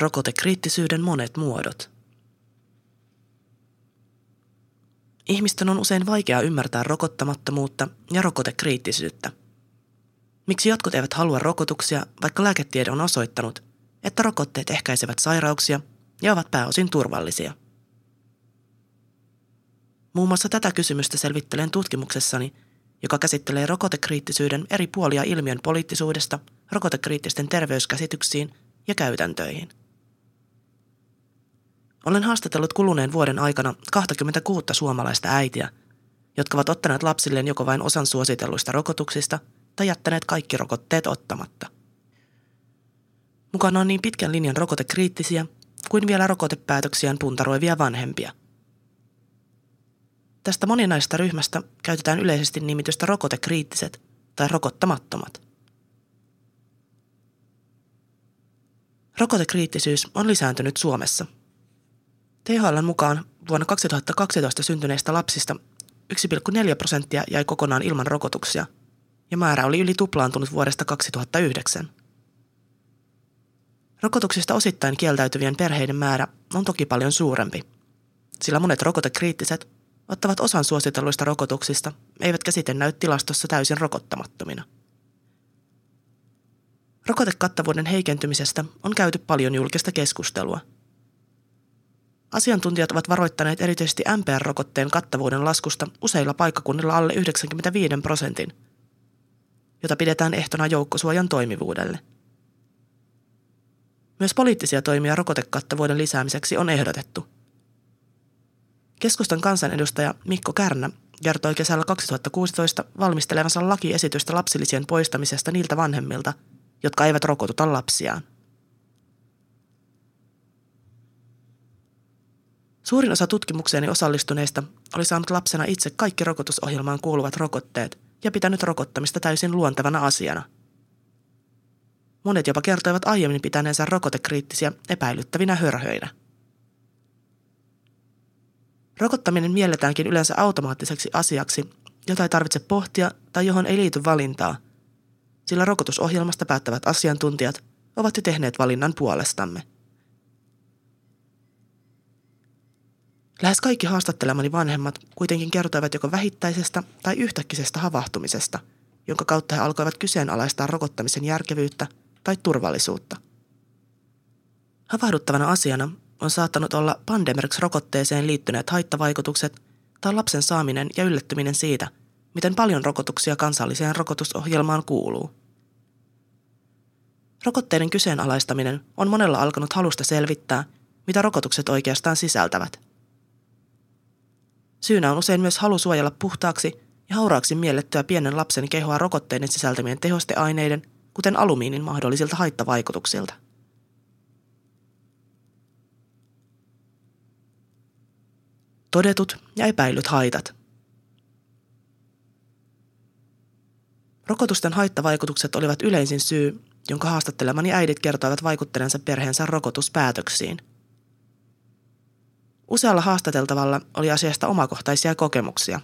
rokotekriittisyyden monet muodot. Ihmisten on usein vaikea ymmärtää rokottamattomuutta ja rokotekriittisyyttä. Miksi jotkut eivät halua rokotuksia, vaikka lääketiede on osoittanut, että rokotteet ehkäisevät sairauksia ja ovat pääosin turvallisia? Muun muassa tätä kysymystä selvittelen tutkimuksessani, joka käsittelee rokotekriittisyyden eri puolia ilmiön poliittisuudesta, rokotekriittisten terveyskäsityksiin ja käytäntöihin. Olen haastatellut kuluneen vuoden aikana 26 suomalaista äitiä, jotka ovat ottaneet lapsilleen joko vain osan suositelluista rokotuksista tai jättäneet kaikki rokotteet ottamatta. Mukana on niin pitkän linjan rokotekriittisiä kuin vielä rokotepäätöksiään puntaroivia vanhempia. Tästä moninaisesta ryhmästä käytetään yleisesti nimitystä rokotekriittiset tai rokottamattomat. Rokotekriittisyys on lisääntynyt Suomessa. THL:n mukaan vuonna 2012 syntyneistä lapsista 1,4% jäi kokonaan ilman rokotuksia ja määrä oli yli tuplaantunut vuodesta 2009. Rokotuksista osittain kieltäytyvien perheiden määrä on toki paljon suurempi, sillä monet rokotekriittiset ottavat osan suositelluista rokotuksista, eivätkä siten näy tilastossa täysin rokottamattomina. Rokotekattavuuden heikentymisestä on käyty paljon julkista keskustelua. Asiantuntijat ovat varoittaneet erityisesti MPR-rokotteen kattavuuden laskusta useilla paikkakunnilla alle 95%, jota pidetään ehtona joukkosuojan toimivuudelle. Myös poliittisia toimia rokotekattavuuden lisäämiseksi on ehdotettu. Keskustan kansanedustaja Mikko Kärnä kertoi kesällä 2016 valmistelevansa lakiesitystä lapsilisien poistamisesta niiltä vanhemmilta, jotka eivät rokotuta lapsiaan. Suurin osa tutkimukseeni osallistuneista oli saanut lapsena itse kaikki rokotusohjelmaan kuuluvat rokotteet ja pitänyt rokottamista täysin luontevana asiana. Monet jopa kertoivat aiemmin pitäneensä rokotekriittisiä epäilyttävinä hörhöinä. Rokottaminen mielletäänkin yleensä automaattiseksi asiaksi, jota ei tarvitse pohtia tai johon ei liity valintaa, sillä rokotusohjelmasta päättävät asiantuntijat ovat jo tehneet valinnan puolestamme. Lähes kaikki haastattelemani vanhemmat kuitenkin kertoivat joko vähittäisestä tai yhtäkkisestä havahtumisesta, jonka kautta he alkoivat kyseenalaistaa rokottamisen järkevyyttä tai turvallisuutta. Havahduttavana asiana on saattanut olla Pandemrix-rokotteeseen liittyneet haittavaikutukset tai lapsen saaminen ja yllättyminen siitä, miten paljon rokotuksia kansalliseen rokotusohjelmaan kuuluu. Rokotteiden kyseenalaistaminen on monella alkanut halusta selvittää, mitä rokotukset oikeastaan sisältävät. Syynä on usein myös halu suojella puhtaaksi ja hauraaksi miellettyä pienen lapsen kehoa rokotteiden sisältämien tehosteaineiden, kuten alumiinin mahdollisilta haittavaikutuksilta. Todetut ja epäillyt haitat. Rokotusten haittavaikutukset olivat yleisin syy, jonka haastattelemani äidit kertoivat vaikuttaneensa perheensä rokotuspäätöksiin. Usealla haastateltavalla oli asiasta omakohtaisia kokemuksia.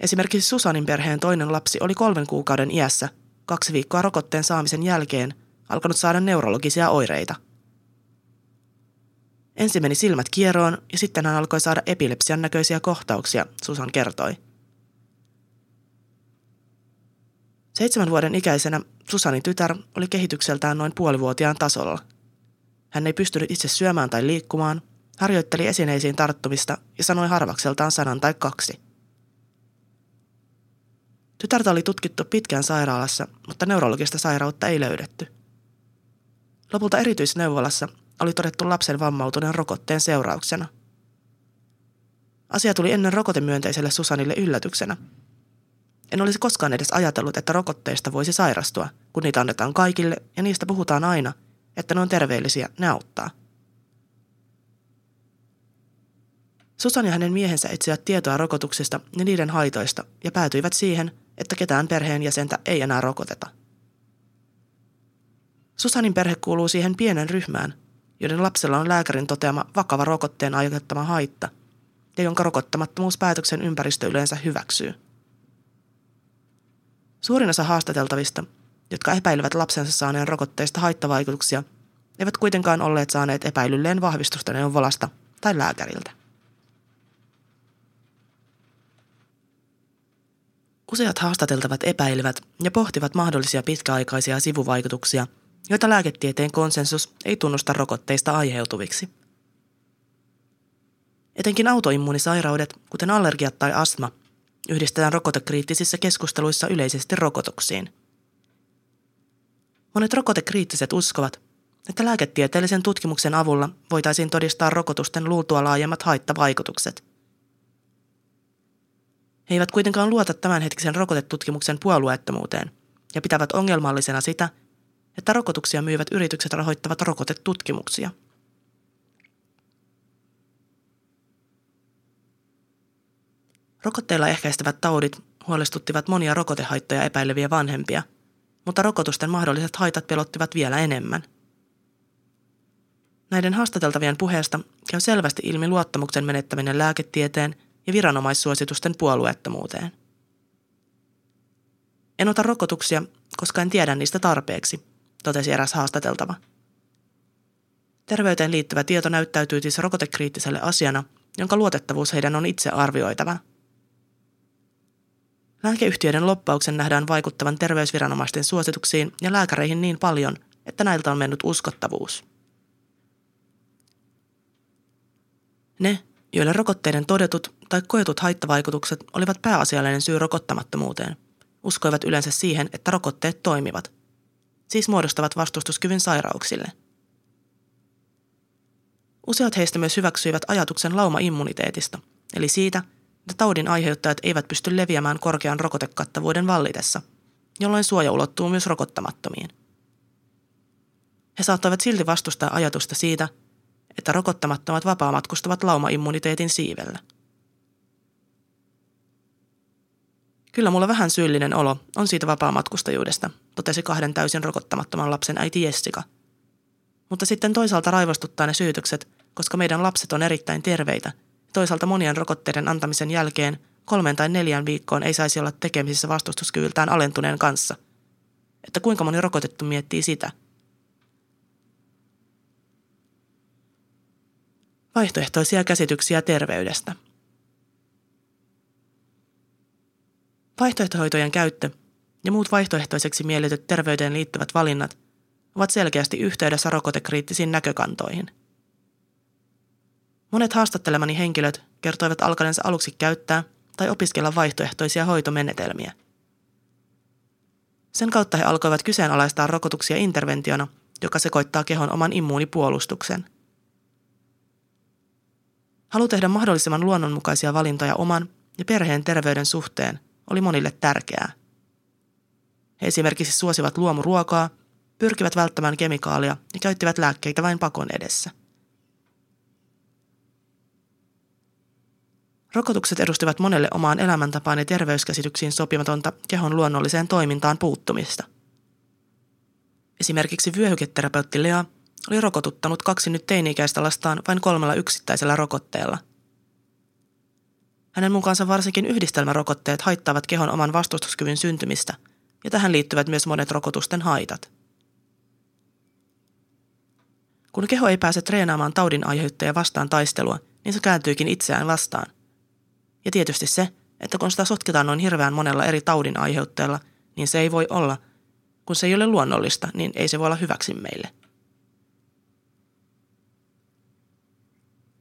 Esimerkiksi Susanin perheen toinen lapsi oli 3 kuukauden iässä, 2 viikkoa rokotteen saamisen jälkeen, alkanut saada neurologisia oireita. Ensin meni silmät kieroon ja sitten hän alkoi saada epilepsian näköisiä kohtauksia, Susan kertoi. 7 vuoden ikäisenä Susanin tytär oli kehitykseltään noin puolivuotiaan tasolla. Hän ei pystynyt itse syömään tai liikkumaan, harjoitteli esineisiin tarttumista ja sanoi harvakseltaan sanan tai 2. Tytärtä oli tutkittu pitkään sairaalassa, mutta neurologista sairautta ei löydetty. Lopulta erityisneuvolassa oli todettu lapsen vammautuneen rokotteen seurauksena. Asia tuli ennen rokotemyönteiselle Susanille yllätyksenä. En olisi koskaan edes ajatellut, että rokotteista voisi sairastua, kun niitä annetaan kaikille ja niistä puhutaan aina, että ne on terveellisiä, ne auttaa. Susan ja hänen miehensä etsivät tietoa rokotuksista ja niiden haitoista ja päätyivät siihen, että ketään perheenjäsentä ei enää rokoteta. Susanin perhe kuuluu siihen pienen ryhmään, joiden lapsella on lääkärin toteama vakava rokotteen aiheuttama haitta ja jonka rokottamattomuuspäätöksen ympäristö yleensä hyväksyy. Suurin osa haastateltavista jotka epäilivät lapsensa saaneen rokotteista haittavaikutuksia, eivät kuitenkaan olleet saaneet epäilylleen vahvistusta neuvolasta tai lääkäriltä. Useat haastateltavat epäilivät ja pohtivat mahdollisia pitkäaikaisia sivuvaikutuksia, joita lääketieteen konsensus ei tunnusta rokotteista aiheutuviksi. Etenkin autoimmuunisairaudet, kuten allergiat tai astma, yhdistetään rokotekriittisissä keskusteluissa yleisesti rokotuksiin. Monet rokotekriittiset uskovat, että lääketieteellisen tutkimuksen avulla voitaisiin todistaa rokotusten luultua laajemmat haittavaikutukset. He eivät kuitenkaan luota tämänhetkisen rokotetutkimuksen puolueettomuuteen ja pitävät ongelmallisena sitä, että rokotuksia myyvät yritykset rahoittavat rokotetutkimuksia. Rokotteilla ehkäistävät taudit huolestuttivat monia rokotehaittoja epäileviä vanhempia, mutta rokotusten mahdolliset haitat pelottivat vielä enemmän. Näiden haastateltavien puheesta käy selvästi ilmi luottamuksen menettäminen lääketieteen ja viranomaissuositusten puolueettomuuteen. En ota rokotuksia, koska en tiedä niistä tarpeeksi, totesi eräs haastateltava. Terveyteen liittyvä tieto näyttäytyy siis rokotekriittiselle asiana, jonka luotettavuus heidän on itse arvioitava. Lääkeyhtiöiden lobbauksen nähdään vaikuttavan terveysviranomaisten suosituksiin ja lääkäreihin niin paljon, että näiltä on mennyt uskottavuus. Ne, joille rokotteiden todetut tai koetut haittavaikutukset olivat pääasiallinen syy rokottamattomuuteen, uskoivat yleensä siihen, että rokotteet toimivat, siis muodostavat vastustuskyvyn sairauksille. Useat heistä myös hyväksyivät ajatuksen laumaimmuniteetista, eli siitä, että taudin aiheuttajat eivät pysty leviämään korkean rokotekattavuuden vallitessa, jolloin suoja ulottuu myös rokottamattomiin. He saattoivat silti vastustaa ajatusta siitä, että rokottamattomat vapaamatkustavat laumaimmuniteetin siivellä. Kyllä mulla vähän syyllinen olo on siitä vapaamatkustajuudesta, totesi 2 täysin rokottamattoman lapsen äiti Jessica. Mutta sitten toisaalta raivostuttaa ne syytökset, koska meidän lapset on erittäin terveitä. Toisaalta monien rokotteiden antamisen jälkeen 3 tai 4 viikkoon ei saisi olla tekemisissä vastustuskyvyltään alentuneen kanssa. Että kuinka moni rokotettu miettii sitä? Vaihtoehtoisia käsityksiä terveydestä. Vaihtoehtohoitojen käyttö ja muut vaihtoehtoiseksi mielletyt terveyteen liittyvät valinnat ovat selkeästi yhteydessä rokotekriittisiin näkökantoihin. Monet haastattelemani henkilöt kertoivat alkaneensa aluksi käyttää tai opiskella vaihtoehtoisia hoitomenetelmiä. Sen kautta he alkoivat kyseenalaistaa rokotuksia interventiona, joka sekoittaa kehon oman immuunipuolustuksen. Halu tehdä mahdollisimman luonnonmukaisia valintoja oman ja perheen terveyden suhteen oli monille tärkeää. He esimerkiksi suosivat luomuruokaa, pyrkivät välttämään kemikaalia ja käyttivät lääkkeitä vain pakon edessä. Rokotukset edustivat monelle omaan elämäntapaan ja terveyskäsityksiin sopimatonta kehon luonnolliseen toimintaan puuttumista. Esimerkiksi vyöhyketerapeutti Lea oli rokotuttanut 2 nyt teini-ikäistä lastaan vain 3 yksittäisellä rokotteella. Hänen mukaansa varsinkin yhdistelmärokotteet haittaavat kehon oman vastustuskyvyn syntymistä, ja tähän liittyvät myös monet rokotusten haitat. Kun keho ei pääse treenaamaan taudin aiheuttajia vastaan taistelua, niin se kääntyykin itseään vastaan. Ja tietysti se, että kun sitä sotketaan noin hirveän monella eri taudin aiheuttajalla, niin se ei voi olla. Kun se ei ole luonnollista, niin ei se voi olla hyväksi meille.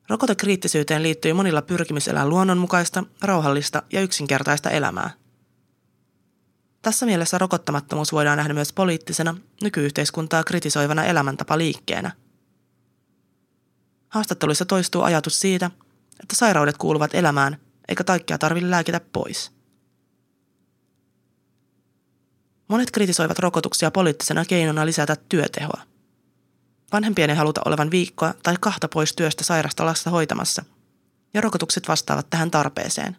Rokotekriittisyyteen liittyy monilla pyrkimys elää luonnonmukaista, rauhallista ja yksinkertaista elämää. Tässä mielessä rokottamattomuus voidaan nähdä myös poliittisena, nykyyhteiskuntaa kritisoivana elämäntapaliikkeenä. Haastatteluissa toistuu ajatus siitä, että sairaudet kuuluvat elämään, eikä kaikkea tarvitse lääkitä pois. Monet kritisoivat rokotuksia poliittisena keinona lisätä työtehoa. Vanhempien ei haluta olevan viikkoa tai 2 pois työstä sairasta lasta hoitamassa, ja rokotukset vastaavat tähän tarpeeseen.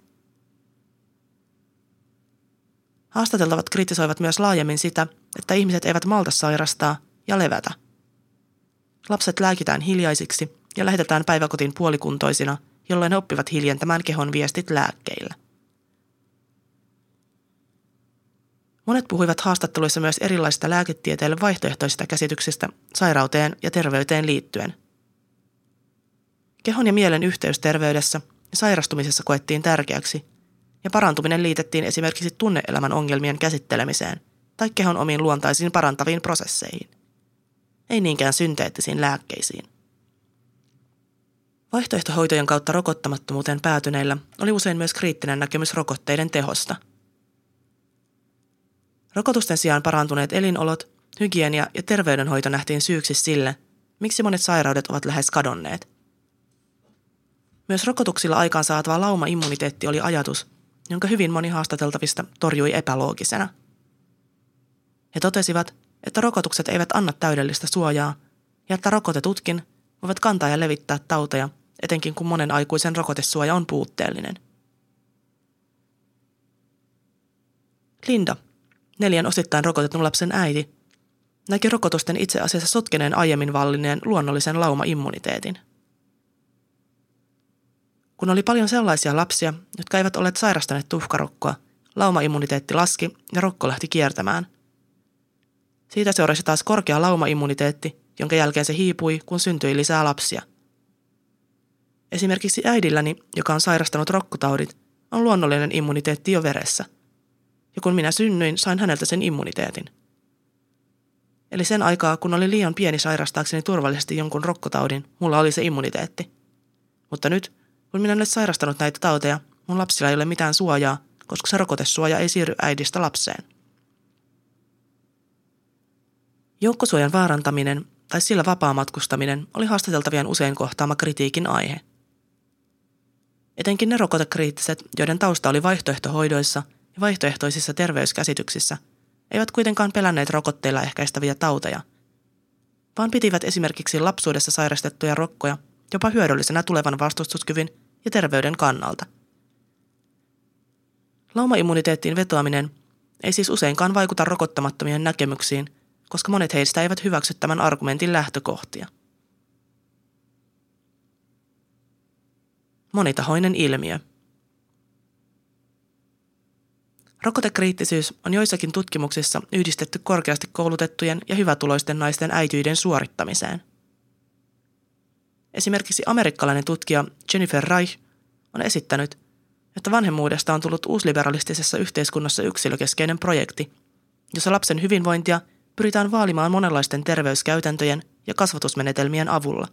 Haastateltavat kritisoivat myös laajemmin sitä, että ihmiset eivät malta sairastaa ja levätä. Lapset lääkitään hiljaisiksi ja lähetetään päiväkotiin puolikuntoisina, jolloin he oppivat hiljentämään kehon viestit lääkkeillä. Monet puhuivat haastatteluissa myös erilaisista lääketieteelle vaihtoehtoisista käsityksistä sairauteen ja terveyteen liittyen. Kehon ja mielen yhteys terveydessä ja sairastumisessa koettiin tärkeäksi, ja parantuminen liitettiin esimerkiksi tunne-elämän ongelmien käsittelemiseen tai kehon omiin luontaisiin parantaviin prosesseihin, ei niinkään synteettisiin lääkkeisiin. Vaihtoehtohoitojen kautta rokottamattomuuteen päätyneillä oli usein myös kriittinen näkemys rokotteiden tehosta. Rokotusten sijaan parantuneet elinolot, hygienia ja terveydenhoito nähtiin syyksi sille, miksi monet sairaudet ovat lähes kadonneet. Myös rokotuksilla aikaan saatava laumaimmuniteetti oli ajatus, jonka hyvin moni haastateltavista torjui epäloogisena. He totesivat, että rokotukset eivät anna täydellistä suojaa ja että rokotetutkin voivat kantaa ja levittää tauteja, etenkin kun monen aikuisen rokotesuoja on puutteellinen. Linda, 4 osittain rokotetun lapsen äiti, näki rokotusten itse asiassa sotkeneen aiemmin vallinneen luonnollisen laumaimmuniteetin. Kun oli paljon sellaisia lapsia, jotka eivät olleet sairastaneet tuhkarokkoa, laumaimmuniteetti laski ja rokko lähti kiertämään. Siitä seurasi taas korkea laumaimmuniteetti, jonka jälkeen se hiipui, kun syntyi lisää lapsia. Esimerkiksi äidilläni, joka on sairastanut rokkotaudit, on luonnollinen immuniteetti jo veressä. Ja kun minä synnyin, sain häneltä sen immuniteetin. Eli sen aikaa, kun oli liian pieni sairastaakseni turvallisesti jonkun rokkotaudin, mulla oli se immuniteetti. Mutta nyt, kun minä olen sairastanut näitä tauteja, mun lapsilla ei ole mitään suojaa, koska se rokotesuoja ei siirry äidistä lapseen. Joukkosuojan vaarantaminen tai sillä vapaamatkustaminen oli haastateltavien usein kohtaama kritiikin aihe. Etenkin ne rokotekriittiset, joiden tausta oli vaihtoehtohoidoissa ja vaihtoehtoisissa terveyskäsityksissä, eivät kuitenkaan pelänneet rokotteilla ehkäistäviä tauteja, vaan pitivät esimerkiksi lapsuudessa sairastettuja rokkoja jopa hyödyllisenä tulevan vastustuskyvyn ja terveyden kannalta. Laumaimmuniteettiin vetoaminen ei siis useinkaan vaikuta rokottamattomien näkemyksiin, koska monet heistä eivät hyväksy tämän argumentin lähtökohtia. Monitahoinen ilmiö. Rokotekriittisyys on joissakin tutkimuksissa yhdistetty korkeasti koulutettujen ja hyvätuloisten naisten äitiyden suorittamiseen. Esimerkiksi amerikkalainen tutkija Jennifer Reich on esittänyt, että vanhemmuudesta on tullut uusliberalistisessa yhteiskunnassa yksilökeskeinen projekti, jossa lapsen hyvinvointia pyritään vaalimaan monenlaisten terveyskäytäntöjen ja kasvatusmenetelmien avulla.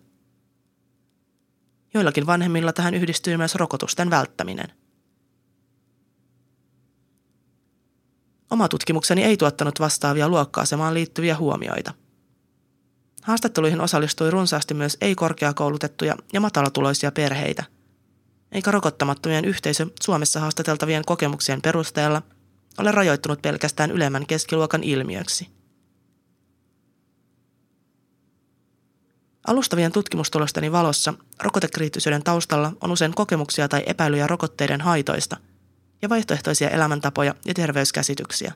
Joillakin vanhemmilla tähän yhdistyy myös rokotusten välttäminen. Oma tutkimukseni ei tuottanut vastaavia luokka-asemaan liittyviä huomioita. Haastatteluihin osallistui runsaasti myös ei-korkeakoulutettuja ja matalatuloisia perheitä, eikä rokottamattomien yhteisö Suomessa haastateltavien kokemuksien perusteella ole rajoittunut pelkästään ylemmän keskiluokan ilmiöksi. Alustavien tutkimustulosteni valossa rokotekriittisyyden taustalla on usein kokemuksia tai epäilyjä rokotteiden haitoista ja vaihtoehtoisia elämäntapoja ja terveyskäsityksiä.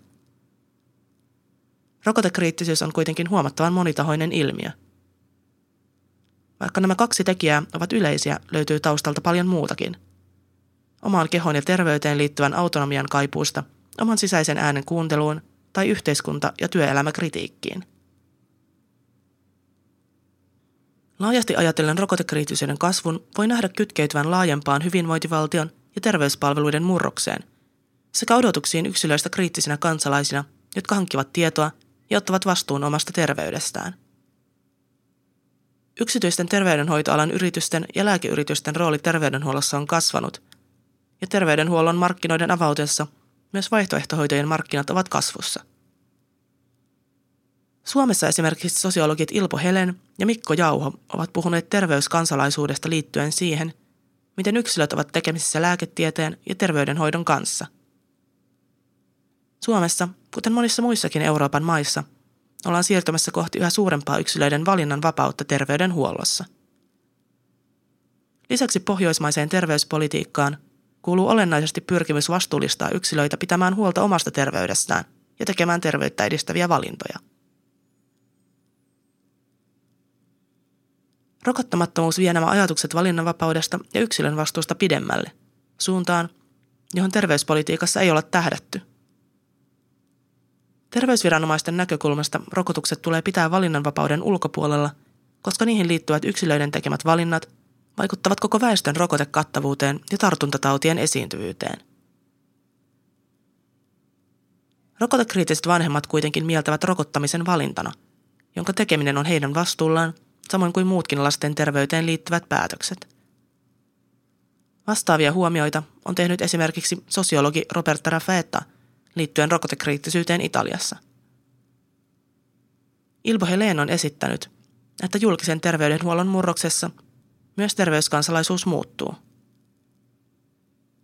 Rokotekriittisyys on kuitenkin huomattavan monitahoinen ilmiö. Vaikka nämä 2 tekijää ovat yleisiä, löytyy taustalta paljon muutakin. Omaan kehoon ja terveyteen liittyvän autonomian kaipuusta, oman sisäisen äänen kuunteluun tai yhteiskunta- ja työelämäkritiikkiin. Laajasti ajatellen rokotekriittisyyden kasvun voi nähdä kytkeytyvän laajempaan hyvinvointivaltion ja terveyspalveluiden murrokseen sekä odotuksiin yksilöistä kriittisinä kansalaisina, jotka hankkivat tietoa ja ottavat vastuun omasta terveydestään. Yksityisten terveydenhoitoalan yritysten ja lääkeyritysten rooli terveydenhuollossa on kasvanut, ja terveydenhuollon markkinoiden avautessa myös vaihtoehtohoitojen markkinat ovat kasvussa. Suomessa esimerkiksi sosiologit Ilpo Helen ja Mikko Jauho ovat puhuneet terveyskansalaisuudesta liittyen siihen, miten yksilöt ovat tekemisissä lääketieteen ja terveydenhoidon kanssa. Suomessa, kuten monissa muissakin Euroopan maissa, ollaan siirtymässä kohti yhä suurempaa yksilöiden valinnan vapautta terveydenhuollossa. Lisäksi pohjoismaiseen terveyspolitiikkaan kuuluu olennaisesti pyrkimys vastuullistaa yksilöitä pitämään huolta omasta terveydestään ja tekemään terveyttä edistäviä valintoja. Rokottamattomuus vie nämä ajatukset valinnanvapaudesta ja yksilön vastuusta pidemmälle, suuntaan, johon terveyspolitiikassa ei ole tähdätty. Terveysviranomaisten näkökulmasta rokotukset tulee pitää valinnanvapauden ulkopuolella, koska niihin liittyvät yksilöiden tekemät valinnat vaikuttavat koko väestön rokotekattavuuteen ja tartuntatautien esiintyvyyteen. Rokotekriittiset vanhemmat kuitenkin mieltävät rokottamisen valintana, jonka tekeminen on heidän vastuullaan, samoin kuin muutkin lasten terveyteen liittyvät päätökset. Vastaavia huomioita on tehnyt esimerkiksi sosiologi Roberta Raffaetta liittyen rokotekriittisyyteen Italiassa. Ilpo Helen on esittänyt, että julkisen terveydenhuollon murroksessa myös terveyskansalaisuus muuttuu.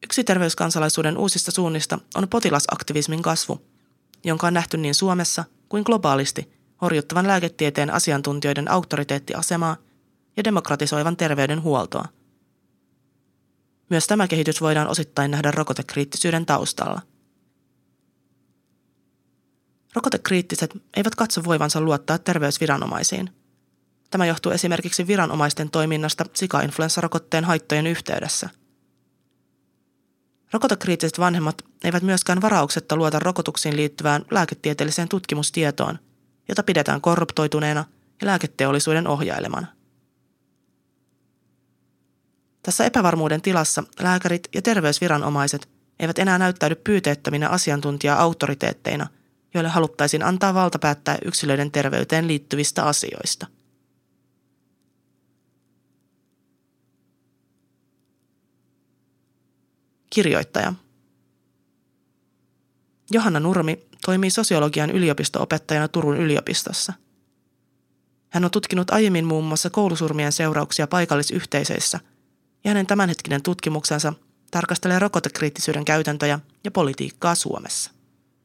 Yksi terveyskansalaisuuden uusista suunnista on potilasaktivismin kasvu, jonka on nähty niin Suomessa kuin globaalisti horjuttavan lääketieteen asiantuntijoiden auktoriteettiasemaa ja demokratisoivan terveydenhuoltoa. Myös tämä kehitys voidaan osittain nähdä rokotekriittisyyden taustalla. Rokotekriittiset eivät katso voivansa luottaa terveysviranomaisiin. Tämä johtuu esimerkiksi viranomaisten toiminnasta sikainfluenssarokotteen haittojen yhteydessä. Rokotekriittiset vanhemmat eivät myöskään varauksetta luota rokotuksiin liittyvään lääketieteelliseen tutkimustietoon, jota pidetään korruptoituneena ja lääketeollisuuden ohjailemana. Tässä epävarmuuden tilassa lääkärit ja terveysviranomaiset eivät enää näyttäydy pyyteettöminä asiantuntija-auktoriteetteina, joille haluttaisiin antaa valta päättää yksilöiden terveyteen liittyvistä asioista. Kirjoittaja Johanna Nurmi toimii sosiologian yliopisto-opettajana Turun yliopistossa. Hän on tutkinut aiemmin muun muassa koulusurmien seurauksia paikallisyhteisöissä, ja hänen tämänhetkinen tutkimuksensa tarkastelee rokotekriittisyyden käytäntöjä ja politiikkaa Suomessa.